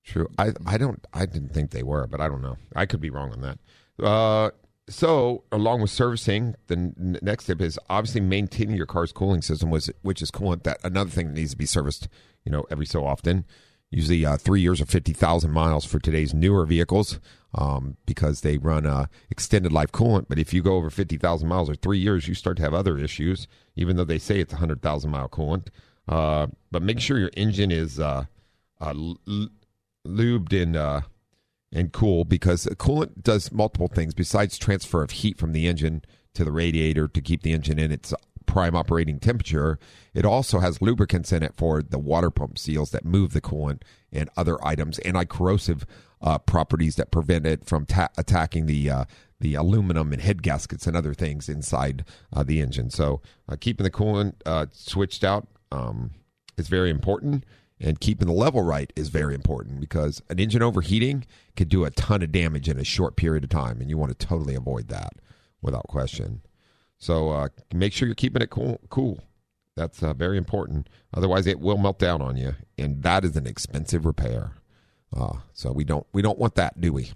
True. I didn't think they were, but I don't know. I could be wrong on that. So, along with servicing, the next tip is obviously maintaining your car's cooling system, which is coolant. That another thing that needs to be serviced, you know, every so often. Usually 3 years or 50,000 miles for today's newer vehicles because they run extended life coolant. But if you go over 50,000 miles or 3 years, you start to have other issues, even though they say it's 100,000 mile coolant. But make sure your engine is lubed and cool, because coolant does multiple things besides transfer of heat from the engine to the radiator to keep the engine in its prime operating temperature. It also has lubricants in it for the water pump seals that move the coolant and other items, anti-corrosive properties that prevent it from attacking the aluminum and head gaskets and other things inside the engine. So keeping the coolant switched out is very important, and keeping the level right is very important, because an engine overheating could do a ton of damage in a short period of time, and you want to totally avoid that without question. So make sure you're keeping it cool. That's very important. Otherwise, it will melt down on you, and that is an expensive repair. So we don't want that, do we?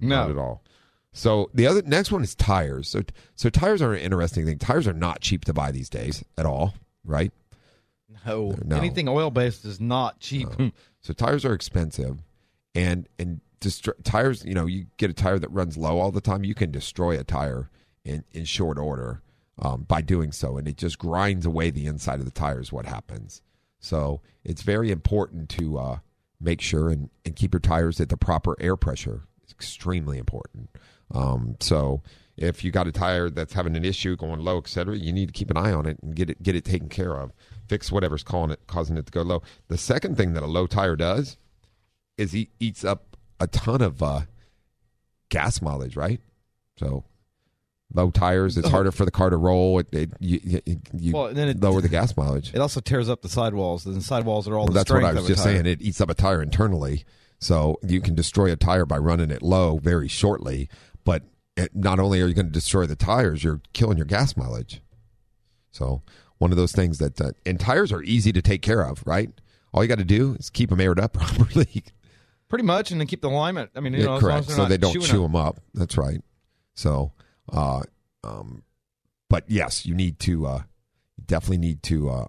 No. Not at all. So the next one is tires. So tires are an interesting thing. Tires are not cheap to buy these days at all, right? No. Anything oil-based is not cheap. No. So tires are expensive, and tires, you know, you get a tire that runs low all the time, you can destroy a tire in short order by doing so, and it just grinds away the inside of the tires. What happens? So it's very important to make sure and keep your tires at the proper air pressure. It's extremely important. So if you got a tire that's having an issue, going low, etc., you need to keep an eye on it and get it taken care of. Fix whatever's causing it to go low. The second thing that a low tire does is it eats up a ton of gas mileage, right? So low tires, it's harder for the car to roll. You lower the gas mileage. It also tears up the sidewalls. The sidewalls are all the strength of a tire. That's what I was just saying. It eats up a tire internally. So you can destroy a tire by running it low very shortly, but not only are you going to destroy the tires, you're killing your gas mileage. So one of those things that, and tires are easy to take care of, right? All you got to do is keep them aired up properly. Pretty much, and then keep the alignment. I mean, you know, correct. As long as so they don't chew them up. That's right. So, but yes, you need to definitely need to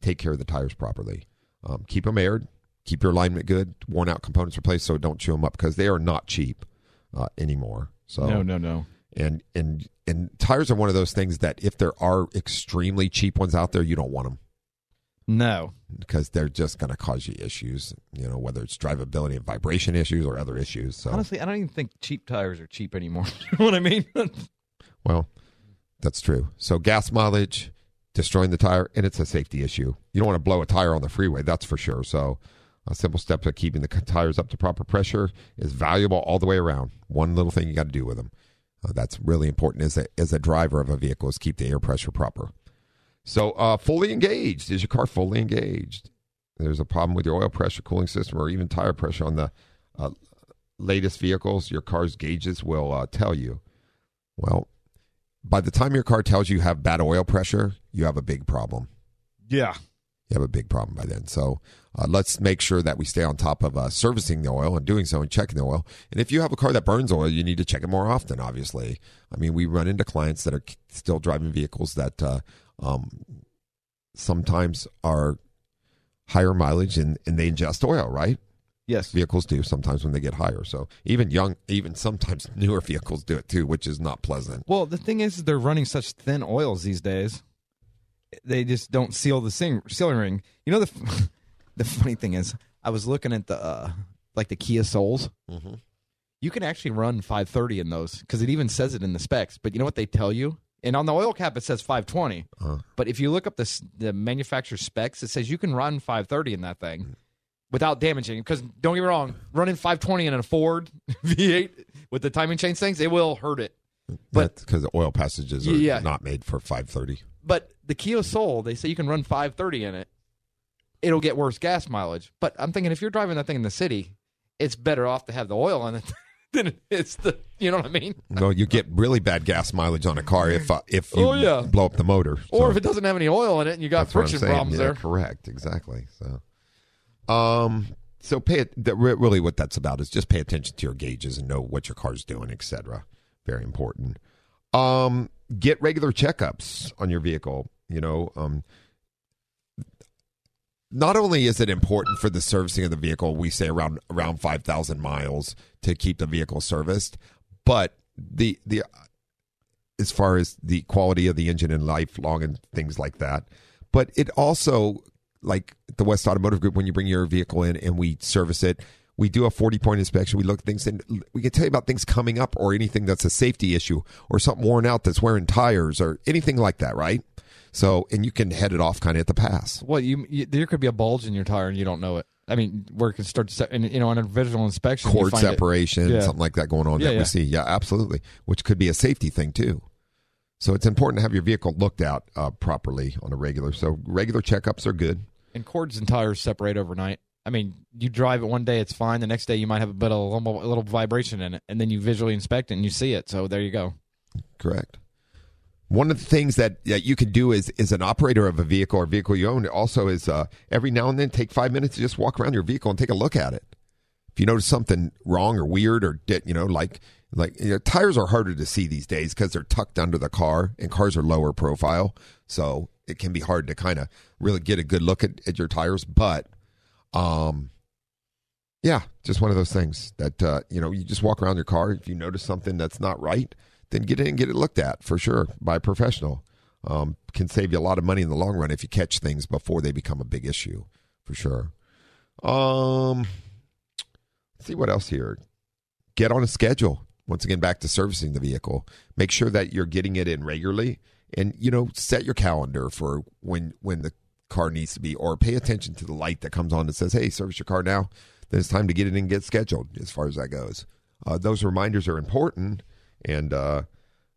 take care of the tires properly. Keep them aired. Keep your alignment good. Worn out components replaced, so don't chew them up because they are not cheap anymore. So no. And tires are one of those things that if there are extremely cheap ones out there, you don't want them. No. Because they're just going to cause you issues, you know, whether it's drivability and vibration issues or other issues. So. Honestly, I don't even think cheap tires are cheap anymore. You know what I mean? Well, that's true. So gas mileage, destroying the tire, and it's a safety issue. You don't want to blow a tire on the freeway, that's for sure. So a simple step to keeping the tires up to proper pressure is valuable all the way around. One little thing you got to do with them. That's really important as a driver of a vehicle is keep the air pressure proper. So fully engaged. Is your car fully engaged? There's a problem with your oil pressure, cooling system, or even tire pressure on the latest vehicles. Your car's gauges will tell you. Well, by the time your car tells you have bad oil pressure, you have a big problem. Yeah. You have a big problem by then. So let's make sure that we stay on top of servicing the oil and doing so and checking the oil. And if you have a car that burns oil, you need to check it more often, obviously. I mean, we run into clients that are still driving vehicles that sometimes are higher mileage and they ingest oil, right? Yes. Vehicles do sometimes when they get higher. So even sometimes newer vehicles do it too, which is not pleasant. Well, the thing is they're running such thin oils these days. They just don't seal the sealing ring. You know, the funny thing is I was looking at the like the Kia Souls. Mm-hmm. You can actually run 530 in those because it even says it in the specs. But you know what they tell you? And on the oil cap, it says 520. But if you look up the manufacturer specs, it says you can run 530 in that thing without damaging it. Because don't get me wrong, running 520 in a Ford V8 with the timing chain things, it will hurt it. But because the oil passages are not made for 530. But the Kia Soul, they say you can run 530 in it. It'll get worse gas mileage. But I'm thinking if you're driving that thing in the city, it's better off to have the oil on it. It's the, you know what I mean? No, you get really bad gas mileage on a car if you blow up the motor. Or if it doesn't have any oil in it and you got friction problems there. Correct, exactly. So, so pay it. Really what that's about is just pay attention to your gauges and know what your car's doing, etc. Very important. Get regular checkups on your vehicle, you know. Not only is it important for the servicing of the vehicle, we say around 5,000 miles to keep the vehicle serviced, but the as far as the quality of the engine and lifelong and things like that, but it also, like the West Automotive Group, when you bring your vehicle in and we service it, we do a 40-point inspection. We look at things, and we can tell you about things coming up or anything that's a safety issue or something worn out that's wearing tires or anything like that, right? So, and you can head it off kind of at the pass. Well, there could be a bulge in your tire and you don't know it. I mean, where it can start to, and, you know, on a visual inspection, cord separation, something like that going on we see. Yeah, absolutely. Which could be a safety thing too. So it's important to have your vehicle looked at properly on a regular. So regular checkups are good. And cords and tires separate overnight. I mean, you drive it one day, it's fine. The next day, you might have a bit of a little vibration in it, and then you visually inspect it and you see it. So there you go. Correct. One of the things that you can do is an operator of a vehicle or vehicle you own also is every now and then take 5 minutes to just walk around your vehicle and take a look at it. If you notice something wrong or weird or, you know, like you know, tires are harder to see these days because they're tucked under the car and cars are lower profile. So it can be hard to kind of really get a good look at your tires. But, yeah, just one of those things that, you know, you just walk around your car. If you notice something that's not right, then get in and get it looked at for sure by a professional. Can save you a lot of money in the long run if you catch things before they become a big issue, for sure. Let's see what else here. Get on a schedule. Once again, back to servicing the vehicle. Make sure that you're getting it in regularly and, you know, set your calendar for when the car needs to be, or pay attention to the light that comes on that says, hey, service your car now. Then it's time to get it in and get scheduled as far as that goes. Those reminders are important. And,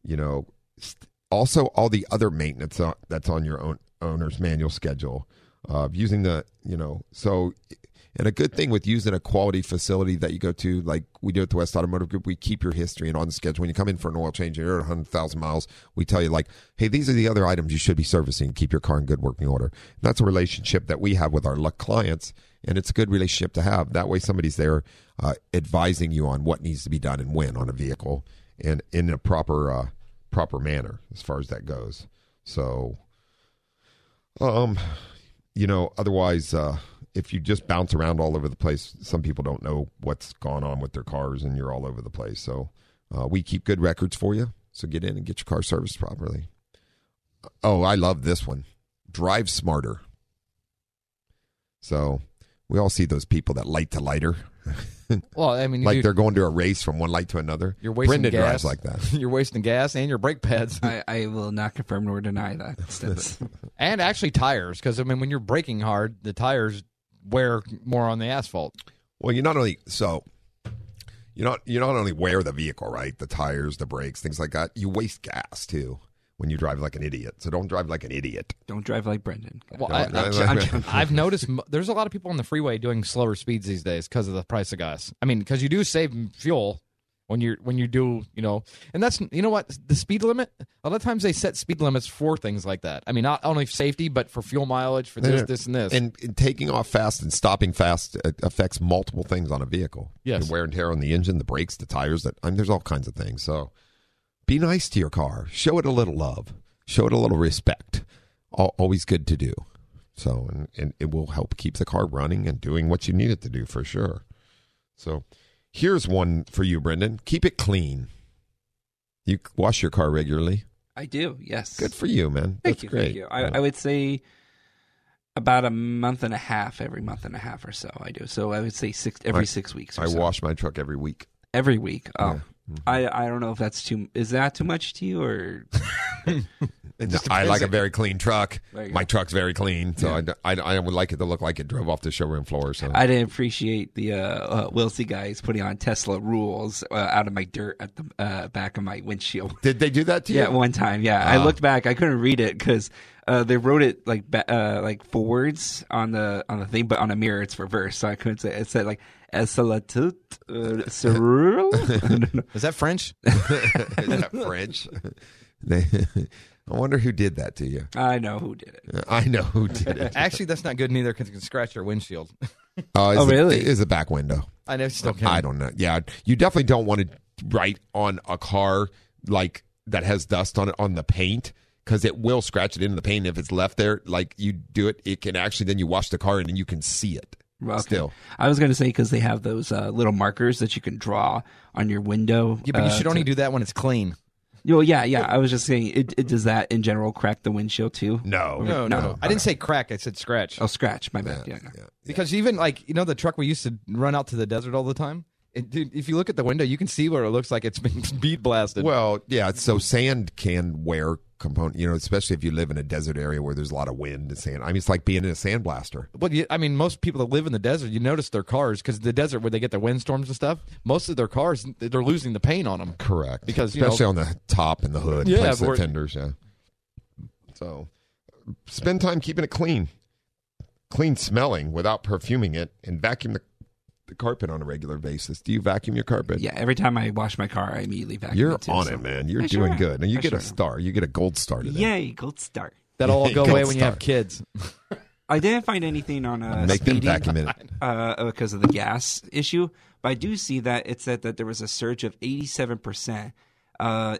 you know, also all the other maintenance that's on your own owner's manual schedule, using the, you know, so And a good thing with using a quality facility that you go to, like we do at the West Automotive Group, we keep your history and on the schedule. When you come in for an oil change and you're at 100,000 miles, we tell you, like, hey, these are the other items you should be servicing. Keep your car in good working order. And that's a relationship that we have with our clients, and it's a good relationship to have. That way somebody's there advising you on what needs to be done and when on a vehicle and in a proper manner as far as that goes. So, otherwise... if you just bounce around all over the place, some people don't know what's gone on with their cars and you're all over the place. So we keep good records for you. So get in and get your car serviced properly. Oh, I love this one. Drive smarter. So we all see those people that light to lighter. Well, I mean, they're going to a race from one light to another. You're wasting Brenda gas. Drives like that. You're wasting gas and your brake pads. I will not confirm nor deny that. And actually tires, because, I mean, when you're braking hard, the tires wear more on the asphalt. Well, you not only wear the vehicle, right? The tires, the brakes, things like that. You waste gas too when you drive like an idiot. So don't drive like an idiot. Don't drive like Brendan. Well, I've noticed there's a lot of people on the freeway doing slower speeds these days because of the price of gas. I mean, because you do save fuel when you do. And that's, you know what, the speed limit, a lot of times they set speed limits for things like that. I mean, not only safety, but for fuel mileage, for this and this. And taking off fast and stopping fast affects multiple things on a vehicle. Yes. The wear and tear on the engine, the brakes, the tires, there's all kinds of things. So be nice to your car. Show it a little love. Show it a little respect. Always good to do. So, and it will help keep the car running and doing what you need it to do for sure. So... here's one for you, Brendan. Keep it clean. You wash your car regularly? I do, yes. Good for you, man. That's great. Thank you. I would say about a month and a half, every month and a half or so I do. So I would say every 6 weeks or so. I wash my truck every week. Every week? Oh. Yeah. Mm-hmm. I don't know if that's too... is that too much to you or... I like a very clean truck. My truck's very clean, so yeah. I would like it to look like it drove off the showroom floor. So I didn't appreciate the Wilsey guys putting on Tesla rules out of my dirt at the back of my windshield. Did they do that to you? Yeah, one time. Yeah, I looked back. I couldn't read it because they wrote it like forwards on the thing, but on a mirror it's reverse, so I couldn't say it. Said like Esalatout Cerule. Is that French? I wonder who did that to you. I know who did it. Actually, that's not good neither because it can scratch your windshield. Really? It is a back window. I know. Still can. I don't know. Yeah. You definitely don't want to write on a car like that has dust on it on the paint because it will scratch it into the paint. If it's left there, like you do it, it can actually, then you wash the car and then you can see it. Okay. Still, I was going to say because they have those little markers that you can draw on your window. Yeah, but you should only do that when it's clean. Well, yeah. I was just saying, it does that in general crack the windshield too? No. I didn't say crack. I said scratch. Oh, scratch. My bad. Yeah. Because even like, the truck we used to run out to the desert all the time? Dude, if you look at the window, you can see where it looks like it's been bead blasted. Well, yeah. So sand can wear component, especially if you live in a desert area where there's a lot of wind and sand. I mean, it's like being in a sandblaster. Well, most people that live in the desert, you notice their cars because the desert where they get the windstorms and stuff, most of their cars, they're losing the paint on them. Correct. Because, especially on the top and the hood. Yeah. The fenders, yeah. So spend time keeping it clean. Clean smelling without perfuming it, and vacuum the carpet on a regular basis. Do you vacuum your carpet? Yeah, every time I wash my car, I immediately vacuum it. You're on it, man. You're doing good. And you get a star. You get a gold star today. Yay, gold star. That'll all go away when you have kids. I didn't find anything on speeding because of the gas issue, but I do see that it said that there was a surge of 87%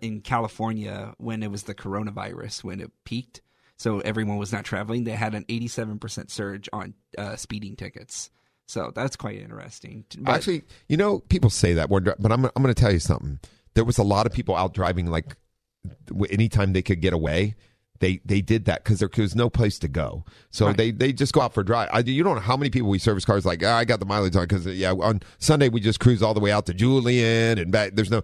in California when it was the coronavirus, when it peaked. So everyone was not traveling. They had an 87% surge on speeding tickets. So that's quite interesting. But actually, people say that, but I'm going to tell you something. There was a lot of people out driving, like anytime they could get away, they did that because there was no place to go. So they just go out for a drive. You don't know how many people we service cars like, I got the mileage on because, on Sunday we just cruise all the way out to Julian and back. There's no,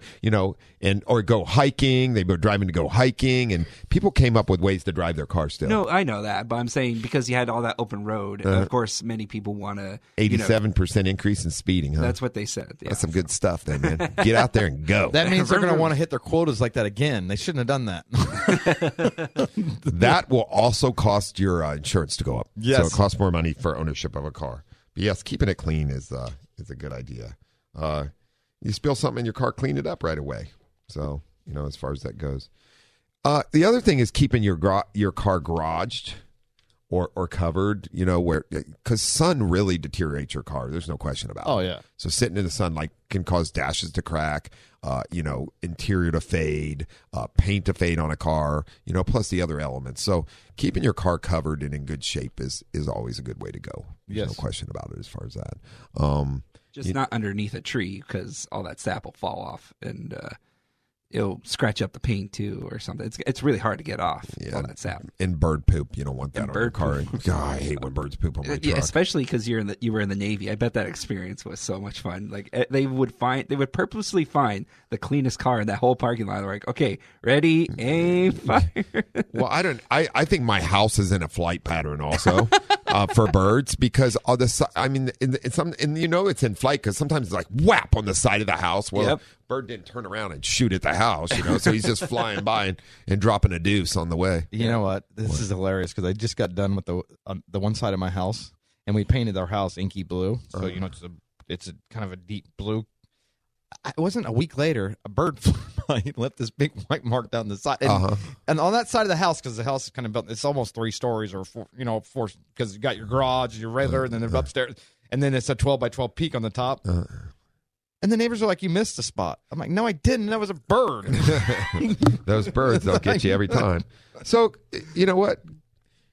or go hiking. They were driving to go hiking, and people came up with ways to drive their car still. No, I know that, but I'm saying because you had all that open road, of course, many people want to. 87% increase in speeding, huh? That's what they said. Yeah. That's some good stuff then, man. Get out there and go. That means they're going to want to hit their quotas like that again. They shouldn't have done that. That will also cost your insurance to go up. Yes. So it costs more money for ownership of a car. But yes, keeping it clean is a good idea. You spill something in your car, clean it up right away. So, you know, as far as that goes. The other thing is keeping your car garaged or covered, you know, where, because sun really deteriorates your car. There's no question about it. Oh, yeah. So sitting in the sun, like, can cause dashes to crack, you know, interior to fade, paint to fade on a car, you know, plus the other elements. So keeping your car covered and in good shape is always a good way to go. There's yes. no question about it as far as that. Just not underneath a tree, because all that sap will fall off and it'll scratch up the paint too, or something. It's really hard to get off yeah. all that sap. And bird poop, you don't want that on your car. God, I hate when birds poop on my truck. Yeah, especially because you were in the Navy. I bet that experience was so much fun. Like they would purposely find the cleanest car in that whole parking lot. They're like, okay, ready, aim, fire. Well, I think my house is in a flight pattern also for birds, because all the and you know it's in flight because sometimes it's like whap on the side of the house. Well. Yep. Bird didn't turn around and shoot at the house, you know, so he's just flying by and dropping a deuce on the way. You know what? This is hilarious because I just got done with the one side of my house, and we painted our house inky blue. So, you know, it's a kind of a deep blue. It wasn't a week later, a bird flew by and left this big white mark down the side. And, and on that side of the house, because the house is kind of built, it's almost three stories or four, you know, four, because you got your garage, your regular, and then they're upstairs. And then it's a 12 by 12 peak on the top. And the neighbors are like, you missed the spot. I'm like, no, I didn't. That was a bird. Those birds, they'll get you every time. So, you know what?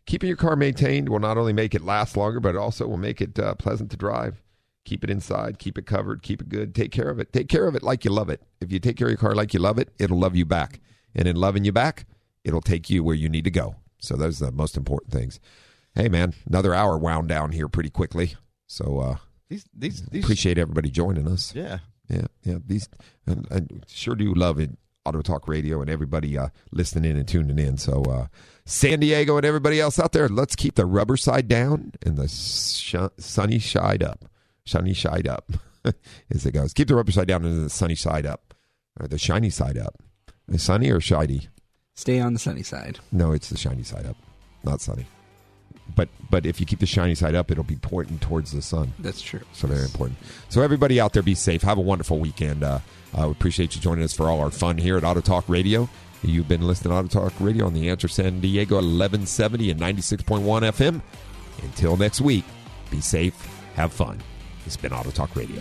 Keeping your car maintained will not only make it last longer, but it also will make it pleasant to drive. Keep it inside. Keep it covered. Keep it good. Take care of it. Take care of it like you love it. If you take care of your car like you love it, it'll love you back. And in loving you back, it'll take you where you need to go. So those are the most important things. Hey, man, another hour wound down here pretty quickly. So, These appreciate everybody joining us. Yeah. These I sure do love it. Auto Talk Radio and everybody listening and tuning in. So San Diego and everybody else out there, let's keep the rubber side down and the sunny side up. Shiny side up, as it goes. Keep the rubber side down and the sunny side up, or the shiny side up. Sunny or shiny? Stay on the sunny side. No, it's the shiny side up, not sunny. But if you keep the shiny side up, it'll be pointing towards the sun. That's true. So very important. So everybody out there, be safe. Have a wonderful weekend. We appreciate you joining us for all our fun here at Auto Talk Radio. You've been listening to Auto Talk Radio on The Answer San Diego, 1170 and 96.1 FM. Until next week, be safe. Have fun. It's been Auto Talk Radio.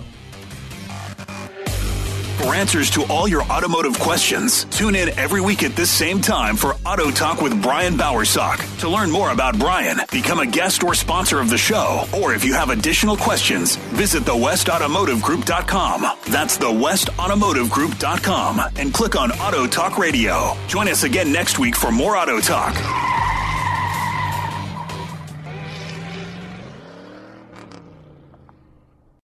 For answers to all your automotive questions, tune in every week at this same time for Auto Talk with Brian Bowersock. To learn more about Brian, become a guest or sponsor of the show, or if you have additional questions, visit the westautomotivegroup.com. That's the westautomotivegroup.com, and click on Auto Talk Radio. Join us again next week for more Auto Talk.